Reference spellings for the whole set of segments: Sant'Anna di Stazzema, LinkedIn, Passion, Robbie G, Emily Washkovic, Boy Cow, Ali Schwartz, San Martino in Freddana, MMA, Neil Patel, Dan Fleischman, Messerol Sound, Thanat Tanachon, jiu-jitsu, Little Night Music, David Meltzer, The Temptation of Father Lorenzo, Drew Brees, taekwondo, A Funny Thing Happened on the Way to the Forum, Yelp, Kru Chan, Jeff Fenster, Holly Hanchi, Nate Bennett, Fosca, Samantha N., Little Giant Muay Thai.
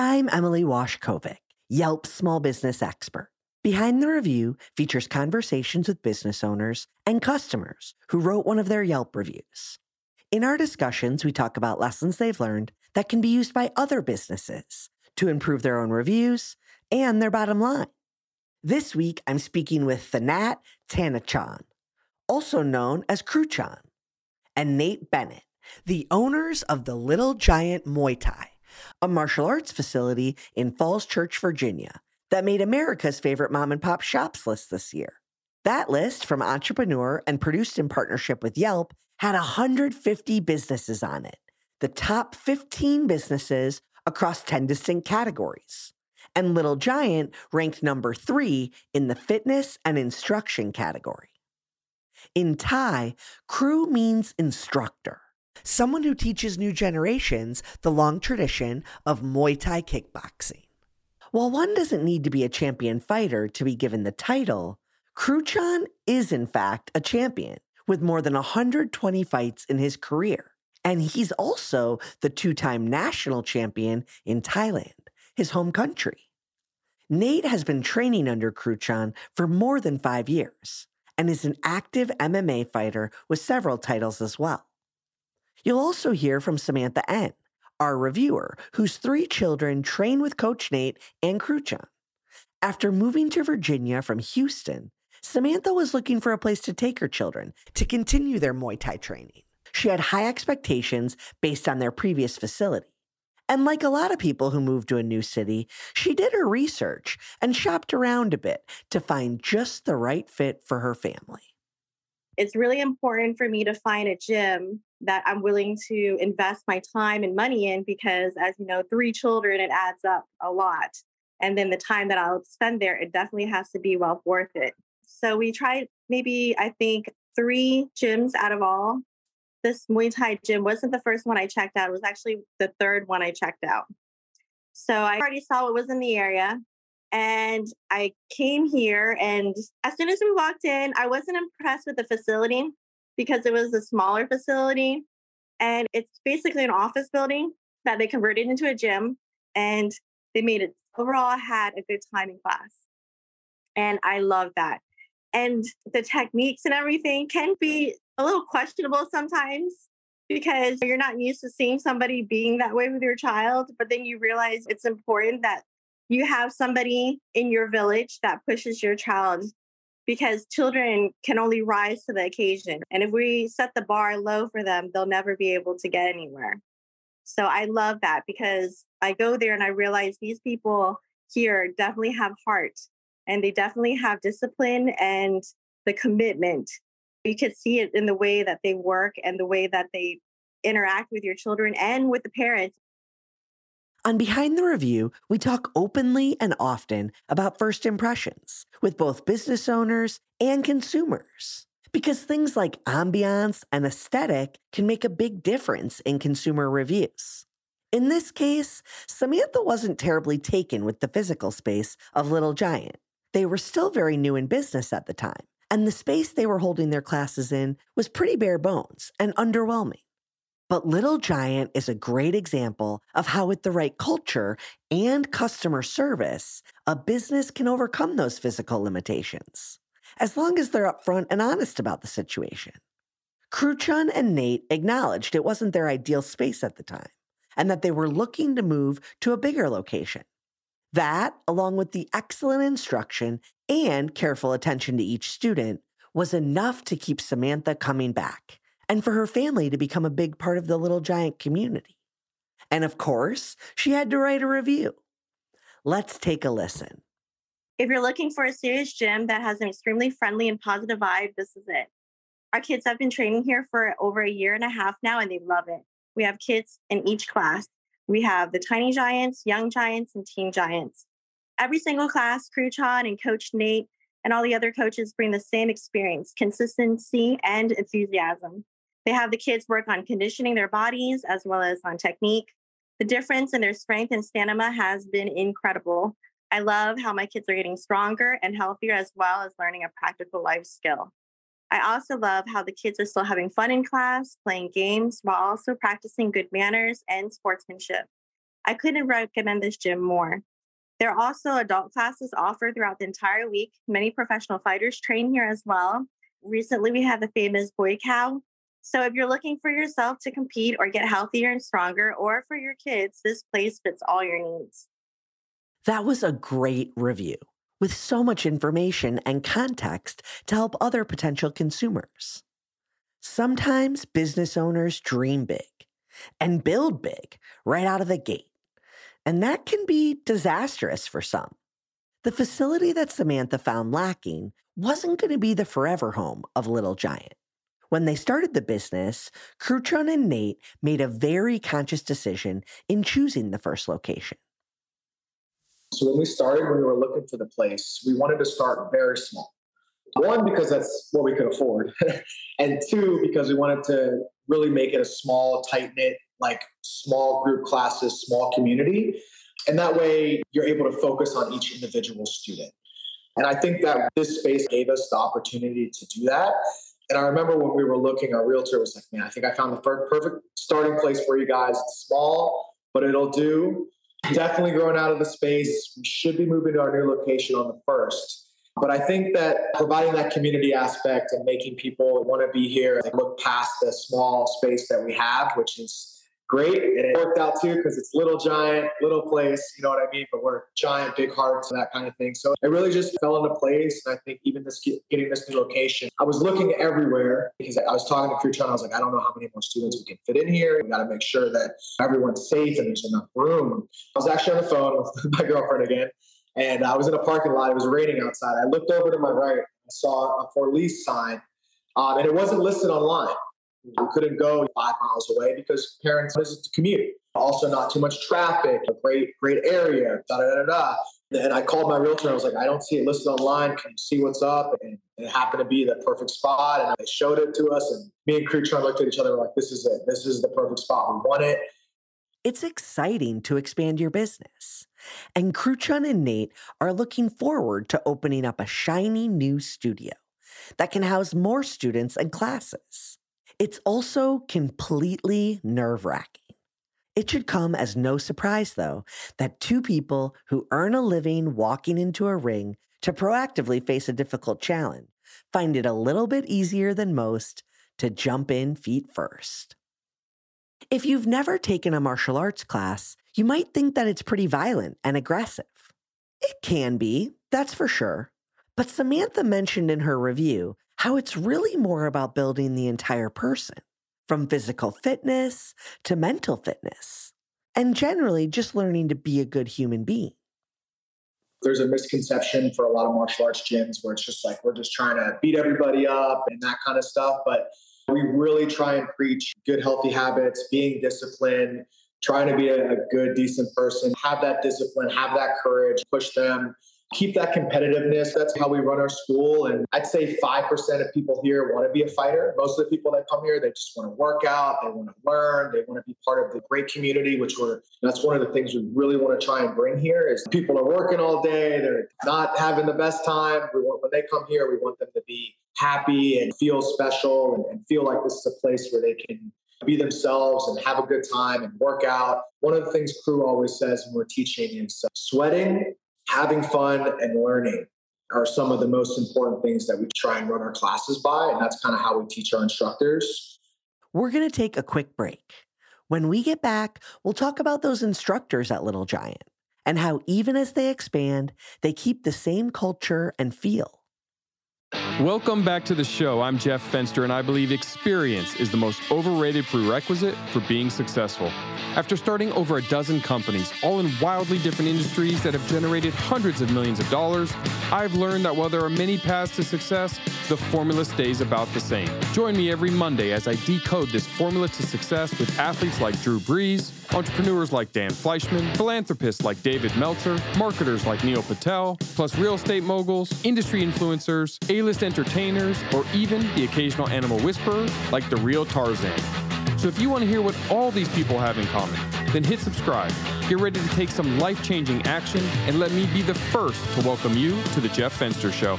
I'm Emily Washkovic, Yelp's small business expert. Behind the Review features conversations with business owners and customers who wrote one of their Yelp reviews. In our discussions, we talk about lessons they've learned that can be used by other businesses to improve their own reviews and their bottom line. This week, I'm speaking with Thanat Tanachon, also known as Kru Chan, and Nate Bennett, the owners of the Little Giant Muay Thai, a martial arts facility in Falls Church, Virginia, that made America's favorite mom-and-pop shops list this year. That list from Entrepreneur and produced in partnership with Yelp had 150 businesses on it, the top 15 businesses across 10 distinct categories. And Little Giant ranked number 3 in the fitness and instruction category. In Thai, Kru means instructor, someone who teaches new generations the long tradition of Muay Thai kickboxing. While one doesn't need to be a champion fighter to be given the title, Kru Chan is in fact a champion with more than 120 fights in his career. And he's also the two-time national champion in Thailand, his home country. Nate has been training under Kru Chan for more than 5 years and is an active MMA fighter with several titles as well. You'll also hear from Samantha N., our reviewer, whose 3 children train with Coach Nate and Kru Chan. After moving to Virginia from Houston, Samantha was looking for a place to take her children to continue their Muay Thai training. She had high expectations based on their previous facility. And like a lot of people who move to a new city, she did her research and shopped around a bit to find just the right fit for her family. It's really important for me to find a gym that I'm willing to invest my time and money in because, as you know, 3 children, it adds up a lot. And then the time that I'll spend there, it definitely has to be well worth it. So we tried maybe, I think, 3 gyms out of all. This Muay Thai gym wasn't the first one I checked out. It was actually the 3rd one I checked out. So I already saw what was in the area. And I came here, and as soon as we walked in, I wasn't impressed with the facility because it was a smaller facility. And it's basically an office building that they converted into a gym, and they made it. Overall, I had a good time in class, and I love that. And the techniques and everything can be a little questionable sometimes because you're not used to seeing somebody being that way with your child, but then you realize it's important that you have somebody in your village that pushes your child because children can only rise to the occasion. And if we set the bar low for them, they'll never be able to get anywhere. So I love that because I go there and I realize these people here definitely have heart and they definitely have discipline and the commitment. You could see it in the way that they work and the way that they interact with your children and with the parents. On Behind the Review, we talk openly and often about first impressions with both business owners and consumers, because things like ambiance and aesthetic can make a big difference in consumer reviews. In this case, Samantha wasn't terribly taken with the physical space of Little Giant. They were still very new in business at the time, and the space they were holding their classes in was pretty bare bones and underwhelming. But Little Giant is a great example of how, with the right culture and customer service, a business can overcome those physical limitations, as long as they're upfront and honest about the situation. Kru Chan and Nate acknowledged it wasn't their ideal space at the time, and that they were looking to move to a bigger location. That, along with the excellent instruction and careful attention to each student, was enough to keep Samantha coming back, and for her family to become a big part of the Little Giant community. And of course, she had to write a review. Let's take a listen. If you're looking for a serious gym that has an extremely friendly and positive vibe, this is it. Our kids have been training here for over a year and a half now, and they love it. We have kids in each class. We have the Tiny Giants, Young Giants, and Teen Giants. Every single class, Kru Chan and Coach Nate and all the other coaches bring the same experience, consistency, and enthusiasm. They have the kids work on conditioning their bodies as well as on technique. The difference in their strength and stamina has been incredible. I love how my kids are getting stronger and healthier as well as learning a practical life skill. I also love how the kids are still having fun in class, playing games, while also practicing good manners and sportsmanship. I couldn't recommend this gym more. There are also adult classes offered throughout the entire week. Many professional fighters train here as well. Recently, we had the famous Boy Cow. So if you're looking for yourself to compete or get healthier and stronger, or for your kids, this place fits all your needs. That was a great review, with so much information and context to help other potential consumers. Sometimes business owners dream big and build big right out of the gate, and that can be disastrous for some. The facility that Samantha found lacking wasn't going to be the forever home of Little Giant. When they started the business, Kru Chan and Nate made a very conscious decision in choosing the first location. So when we started, when we were looking for the place, we wanted to start very small. One, because that's what we could afford. And two, because we wanted to really make it a small, tight-knit, like small group classes, small community. And that way you're able to focus on each individual student. And I think that this space gave us the opportunity to do that. And I remember when we were looking, our realtor was like, man, I think I found the perfect starting place for you guys. It's small, but it'll do. Definitely growing out of the space. We should be moving to our new location on the 1st. But I think that providing that community aspect and making people want to be here and look past the small space that we have, which is great. And it worked out too, because it's Little Giant, little place, you know what I mean? But we're giant, big hearts and that kind of thing. So it really just fell into place. And I think even this getting this new location, I was looking everywhere because I was talking to Kru Chan. I was like, I don't know how many more students we can fit in here. We got to make sure that everyone's safe and there's enough room. I was actually on the phone with my girlfriend again, and I was in a parking lot. It was raining outside. I looked over to my right. I saw a for lease sign, and it wasn't listed online. We couldn't go 5 miles away because parents wanted to commute. Also, not too much traffic, a great area, And I called my realtor and I was like, I don't see it listed online. Can you see what's up? And it happened to be the perfect spot. And they showed it to us. And me and Kru Chan looked at each other like, this is it. This is the perfect spot. We want it. It's exciting to expand your business. And Kru Chan and Nate are looking forward to opening up a shiny new studio that can house more students and classes. It's also completely nerve-wracking. It should come as no surprise, though, that two people who earn a living walking into a ring to proactively face a difficult challenge find it a little bit easier than most to jump in feet first. If you've never taken a martial arts class, you might think that it's pretty violent and aggressive. It can be, that's for sure. But Samantha mentioned in her review how it's really more about building the entire person, from physical fitness to mental fitness, and generally just learning to be a good human being. There's a misconception for a lot of martial arts gyms where it's just like, we're just trying to beat everybody up and that kind of stuff. But we really try and preach good, healthy habits, being disciplined, trying to be a good, decent person, have that discipline, have that courage, push them. Keep that competitiveness. That's how we run our school. And I'd say 5% of people here want to be a fighter. Most of the people that come here, they just want to work out. They want to learn. They want to be part of the great community, that's one of the things we really want to try and bring here is people are working all day. They're not having the best time. When they come here, we want them to be happy and feel special and feel like this is a place where they can be themselves and have a good time and work out. One of the things Kru always says when we're teaching is sweating, having fun, and learning are some of the most important things that we try and run our classes by, and that's kind of how we teach our instructors. We're going to take a quick break. When we get back, we'll talk about those instructors at Little Giant and how even as they expand, they keep the same culture and feel. Welcome back to the show. I'm Jeff Fenster, and I believe experience is the most overrated prerequisite for being successful. After starting over a dozen companies, all in wildly different industries that have generated hundreds of millions of dollars, I've learned that while there are many paths to success, the formula stays about the same. Join me every Monday as I decode this formula to success with athletes like Drew Brees, entrepreneurs like Dan Fleischman, philanthropists like David Meltzer, marketers like Neil Patel, plus real estate moguls, industry influencers, A-list entertainers, or even the occasional animal whisperer like the real Tarzan. So if you want to hear what all these people have in common, then hit subscribe, get ready to take some life-changing action, and let me be the first to welcome you to The Jeff Fenster Show.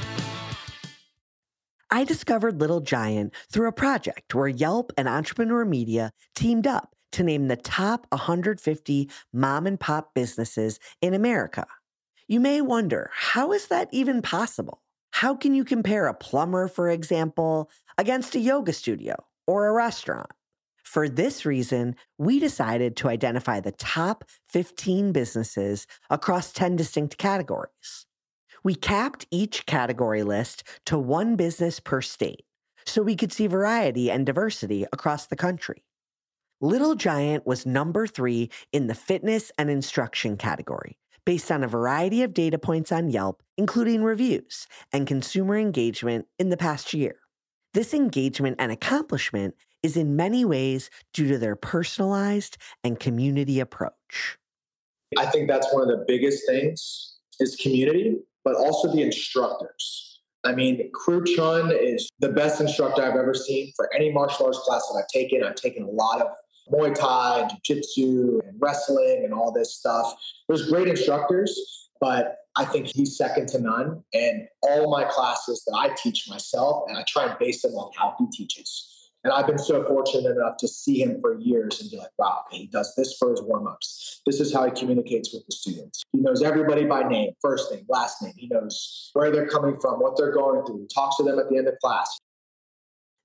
I discovered Little Giant through a project where Yelp and Entrepreneur Media teamed up to name the top 150 mom-and-pop businesses in America. You may wonder, how is that even possible? How can you compare a plumber, for example, against a yoga studio or a restaurant? For this reason, we decided to identify the top 15 businesses across 10 distinct categories. We capped each category list to one business per state, so we could see variety and diversity across the country. Little Giant was number 3 in the fitness and instruction category, based on a variety of data points on Yelp, including reviews and consumer engagement in the past year. This engagement and accomplishment is in many ways due to their personalized and community approach. I think that's one of the biggest things is community, but also the instructors. I mean, Kru Chan is the best instructor I've ever seen for any martial arts class that I've taken. I've taken a lot of Muay Thai and jiu-jitsu and wrestling and all this stuff. There's great instructors, but I think he's second to none. And all my classes that I teach myself, and I try and base them on how he teaches. And I've been so fortunate enough to see him for years and be like, wow, he does this for his warm-ups. This is how he communicates with the students. He knows everybody by name, first name, last name. He knows where they're coming from, what they're going through. He talks to them at the end of class.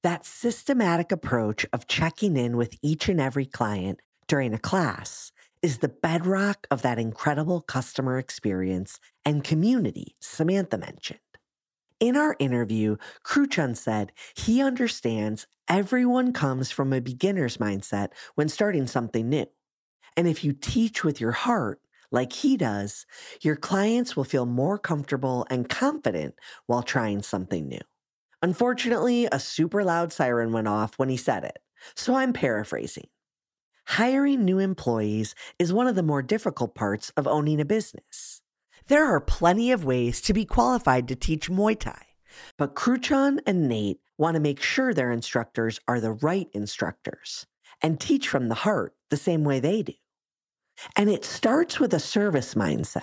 That systematic approach of checking in with each and every client during a class is the bedrock of that incredible customer experience and community Samantha mentioned. In our interview, Kru Chan said he understands everyone comes from a beginner's mindset when starting something new. And if you teach with your heart, like he does, your clients will feel more comfortable and confident while trying something new. Unfortunately, a super loud siren went off when he said it, so I'm paraphrasing. Hiring new employees is one of the more difficult parts of owning a business. There are plenty of ways to be qualified to teach Muay Thai, but Kru Chan and Nate want to make sure their instructors are the right instructors and teach from the heart the same way they do. And it starts with a service mindset.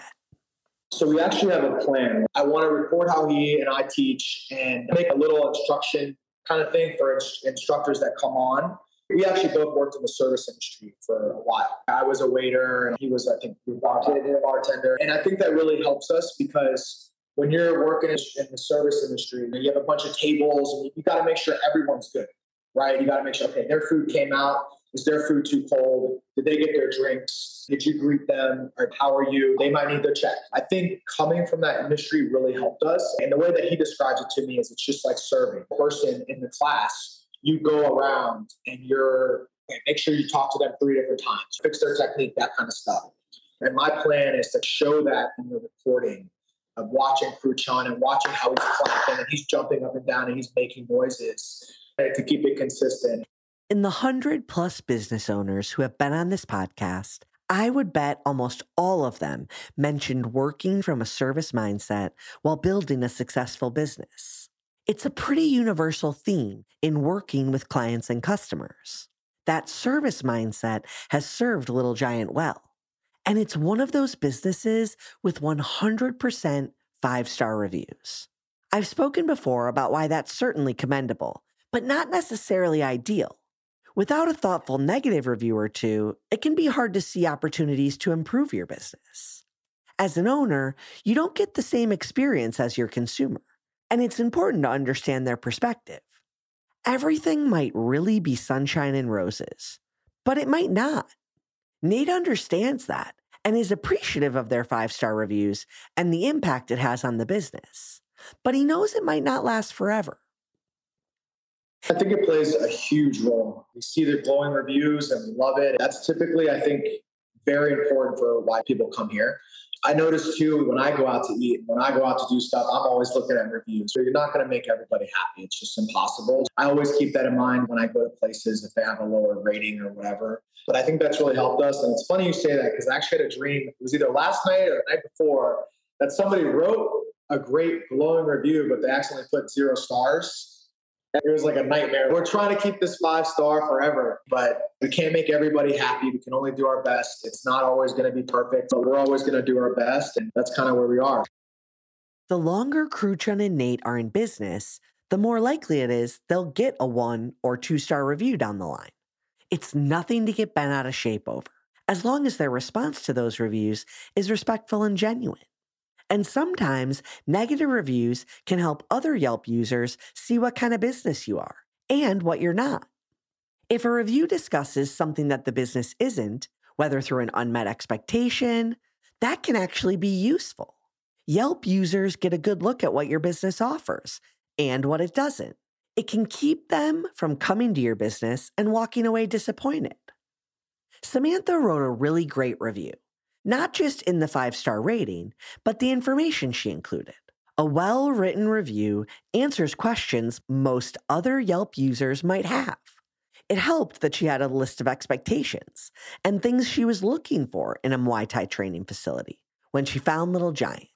So we actually have a plan. I want to record how he and I teach and make a little instruction kind of thing for instructors that come on. We actually both worked in the service industry for a while. I was a waiter and he was, I think, a bartender. And I think that really helps us because when you're working in the service industry, you have a bunch of tables and you got to make sure everyone's good, right? You got to make sure, okay, their food came out. Is their food too cold? Did they get their drinks? Did you greet them? Or how are you? They might need their check. I think coming from that industry really helped us. And the way that he describes it to me is it's just like serving. The person in the class, you go around and make sure you talk to them 3 different times, fix their technique, that kind of stuff. And my plan is to show that in the recording of watching Kru Chan and watching how he's clapping and he's jumping up and down and he's making noises to keep it consistent. In the 100+ business owners who have been on this podcast, I would bet almost all of them mentioned working from a service mindset while building a successful business. It's a pretty universal theme in working with clients and customers. That service mindset has served Little Giant well, and it's one of those businesses with 100% 5-star reviews. I've spoken before about why that's certainly commendable, but not necessarily ideal. Without a thoughtful negative review or two, it can be hard to see opportunities to improve your business. As an owner, you don't get the same experience as your consumer, and it's important to understand their perspective. Everything might really be sunshine and roses, but it might not. Nate understands that and is appreciative of their 5-star reviews and the impact it has on the business. but he knows it might not last forever. I think it plays a huge role. We see the glowing reviews and we love it. That's typically, I think, very important for why people come here. I notice too, when I go out to eat, when I go out to do stuff, I'm always looking at reviews. So you're not going to make everybody happy. It's just impossible. I always keep that in mind when I go to places if they have a lower rating or whatever. But I think that's really helped us. And it's funny you say that because I actually had a dream. It was either last night or the night before that somebody wrote a great glowing review, but they accidentally put 0 stars. It was like a nightmare. We're trying to keep this 5-star forever, but we can't make everybody happy. We can only do our best. It's not always going to be perfect, but we're always going to do our best. And that's kind of where we are. The longer Kru Chan and Nate are in business, the more likely it is they'll get a 1- or 2-star review down the line. It's nothing to get bent out of shape over, as long as their response to those reviews is respectful and genuine. And sometimes negative reviews can help other Yelp users see what kind of business you are and what you're not. If a review discusses something that the business isn't, whether through an unmet expectation, that can actually be useful. Yelp users get a good look at what your business offers and what it doesn't. It can keep them from coming to your business and walking away disappointed. Samantha wrote a really great review. Not just in the 5-star rating, but the information she included. A well-written review answers questions most other Yelp users might have. It helped that she had a list of expectations and things she was looking for in a Muay Thai training facility when she found Little Giant.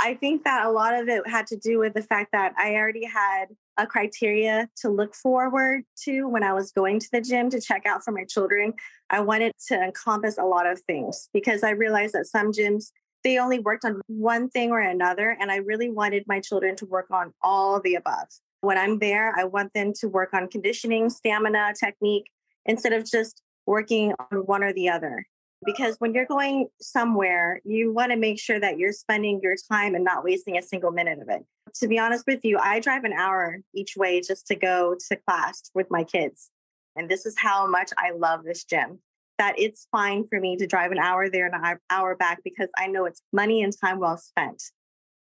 I think that a lot of it had to do with the fact that I already had a criteria to look forward to when I was going to the gym to check out for my children. I wanted to encompass a lot of things because I realized that some gyms, they only worked on one thing or another. And I really wanted my children to work on all the above. When I'm there, I want them to work on conditioning, stamina, technique, instead of just working on one or the other. Because when you're going somewhere, you want to make sure that you're spending your time and not wasting a single minute of it. To be honest with you, I drive an hour each way just to go to class with my kids. And this is how much I love this gym, that it's fine for me to drive an hour there and an hour back because I know it's money and time well spent.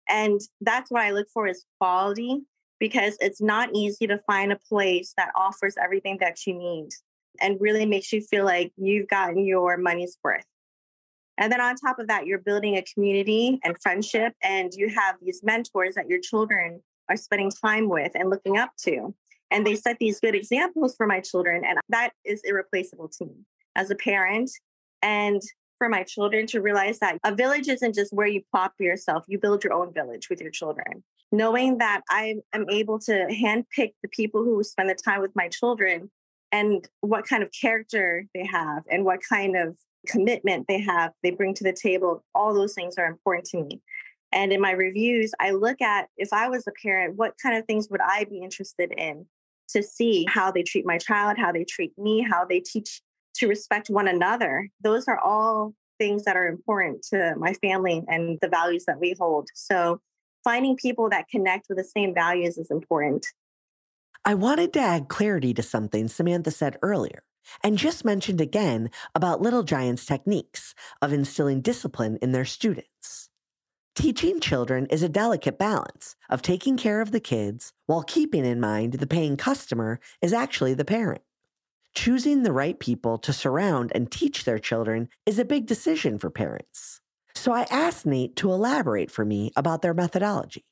And that's what I look for is quality, because it's not easy to find a place that offers everything that you need and really makes you feel like you've gotten your money's worth. And then on top of that, you're building a community and friendship, and you have these mentors that your children are spending time with and looking up to. And they set these good examples for my children. And that is irreplaceable to me as a parent and for my children to realize that a village isn't just where you plop yourself. You build your own village with your children. Knowing that I am able to handpick the people who spend the time with my children and what kind of character they have and what kind of commitment they have, they bring to the table. All those things are important to me. And in my reviews, I look at, if I was a parent, what kind of things would I be interested in to see how they treat my child, how they treat me, how they teach to respect one another. Those are all things that are important to my family and the values that we hold. So finding people that connect with the same values is important. I wanted to add clarity to something Samantha said earlier, and just mentioned again about Little Giant's techniques of instilling discipline in their students. Teaching children is a delicate balance of taking care of the kids while keeping in mind the paying customer is actually the parent. Choosing the right people to surround and teach their children is a big decision for parents. So I asked Nate to elaborate for me about their methodology.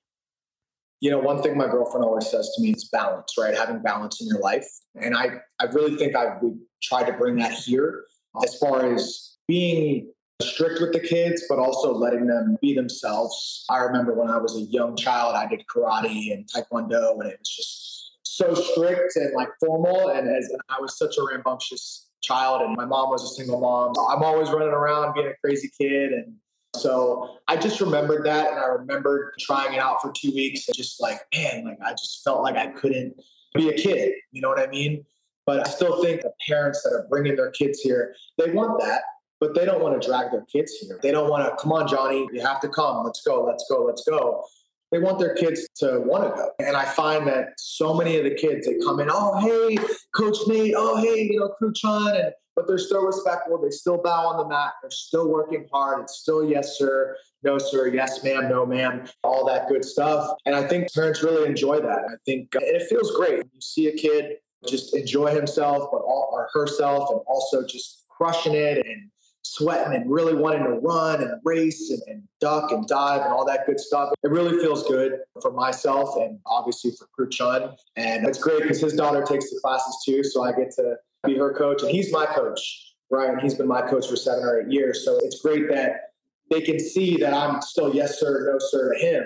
You know, one thing my girlfriend always says to me is balance, right? Having balance in your life. And I really think we tried to bring that here as far as being strict with the kids, but also letting them be themselves. I remember when I was a young child, I did karate and taekwondo, and it was just so strict and like formal. And I was such a rambunctious child, and my mom was a single mom. So I'm always running around being a crazy kid. And so I just remembered that. And I remembered trying it out for 2 weeks and just like, man, like I just felt like I couldn't be a kid. You know what I mean? But I still think the parents that are bringing their kids here, they want that, but they don't want to drag their kids here. They don't want to, come on, Johnny, you have to come. Let's go. Let's go. Let's go. They want their kids to want to go. And I find that so many of the kids, they come in, oh, hey, Coach Nate. Oh, hey, you know, Kru Chan. And but they're still respectful. They still bow on the mat. They're still working hard. It's still yes, sir, no, sir, yes, ma'am, no, ma'am, all that good stuff. And I think parents really enjoy that. I think, and it feels great. You see a kid just enjoy himself or herself and also just crushing it and sweating and really wanting to run and race and duck and dive and all that good stuff. It really feels good for myself and obviously for Kru Chan. And it's great because his daughter takes the classes too. So I get to be her coach, and he's my coach, right? And he's been my coach for 7 or 8 years. So it's great that they can see that I'm still yes, sir, no, sir to him,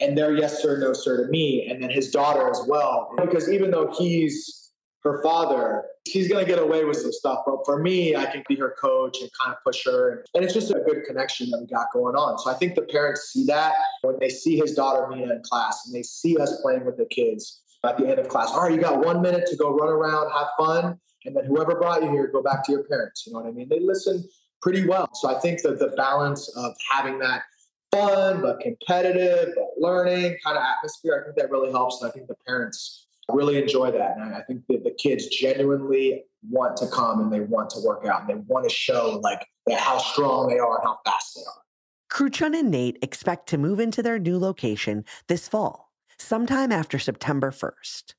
and they're yes, sir, no, sir to me. And then his daughter as well, because even though he's her father, she's going to get away with some stuff. But for me, I can be her coach and kind of push her. And it's just a good connection that we got going on. So I think the parents see that when they see his daughter Mia in class and they see us playing with the kids at the end of class. All right, you got 1 minute to go run around, have fun. And then whoever brought you here, go back to your parents. You know what I mean? They listen pretty well. So I think that the balance of having that fun, but competitive, but learning kind of atmosphere, I think that really helps. And I think the parents really enjoy that. And I think that the kids genuinely want to come and they want to work out and they want to show like how strong they are and how fast they are. Kru Chan and Nate expect to move into their new location this fall, sometime after September 1st.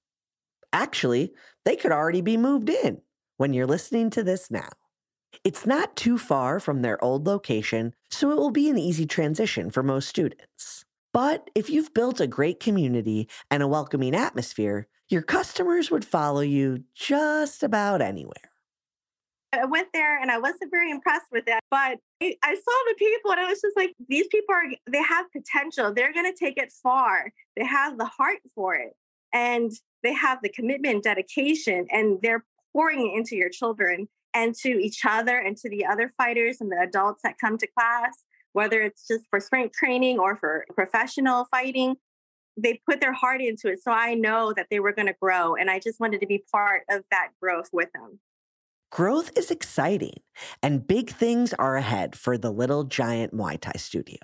Actually, they could already be moved in when you're listening to this now. It's not too far from their old location, so it will be an easy transition for most students. But if you've built a great community and a welcoming atmosphere, your customers would follow you just about anywhere. I went there and I wasn't very impressed with it, but I saw the people and I was just like, these people they have potential. They're going to take it far. They have the heart for it and they have the commitment, dedication, and they're pouring it into your children and to each other and to the other fighters and the adults that come to class, whether it's just for strength training or for professional fighting. They put their heart into it. So I know that they were going to grow. And I just wanted to be part of that growth with them. Growth is exciting, and big things are ahead for the Little Giant Muay Thai studio.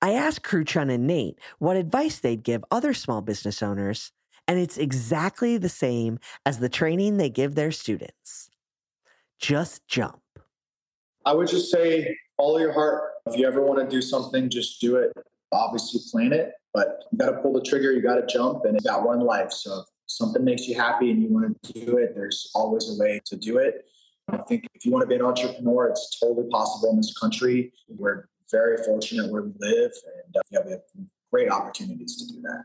I asked Kru Chan and Nate what advice they'd give other small business owners, and it's exactly the same as the training they give their students. Just jump. I would just say follow your heart. If you ever want to do something, just do it. Obviously plan it, but you got to pull the trigger, you got to jump, and it's got one life. So if something makes you happy and you want to do it, there's always a way to do it. I think if you want to be an entrepreneur, it's totally possible in this country. We're very fortunate where we live, and we have great opportunities to do that.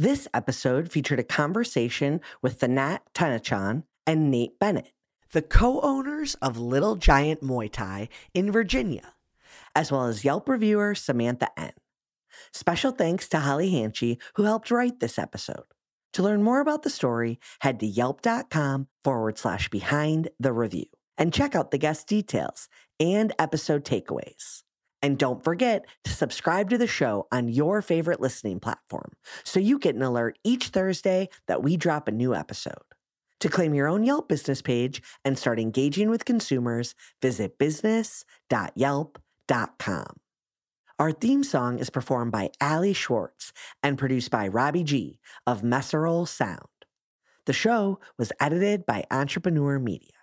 This episode featured a conversation with Thanat Tanachon and Nate Bennett, the co-owners of Little Giant Muay Thai in Virginia, as well as Yelp reviewer Samantha N. Special thanks to Holly Hanchi, who helped write this episode. To learn more about the story, head to yelp.com/behind-the-review and check out the guest details and episode takeaways. And don't forget to subscribe to the show on your favorite listening platform so you get an alert each Thursday that we drop a new episode. To claim your own Yelp business page and start engaging with consumers, visit business.yelp.com. Our theme song is performed by Ali Schwartz and produced by Robbie G of Messerol Sound. The show was edited by Entrepreneur Media.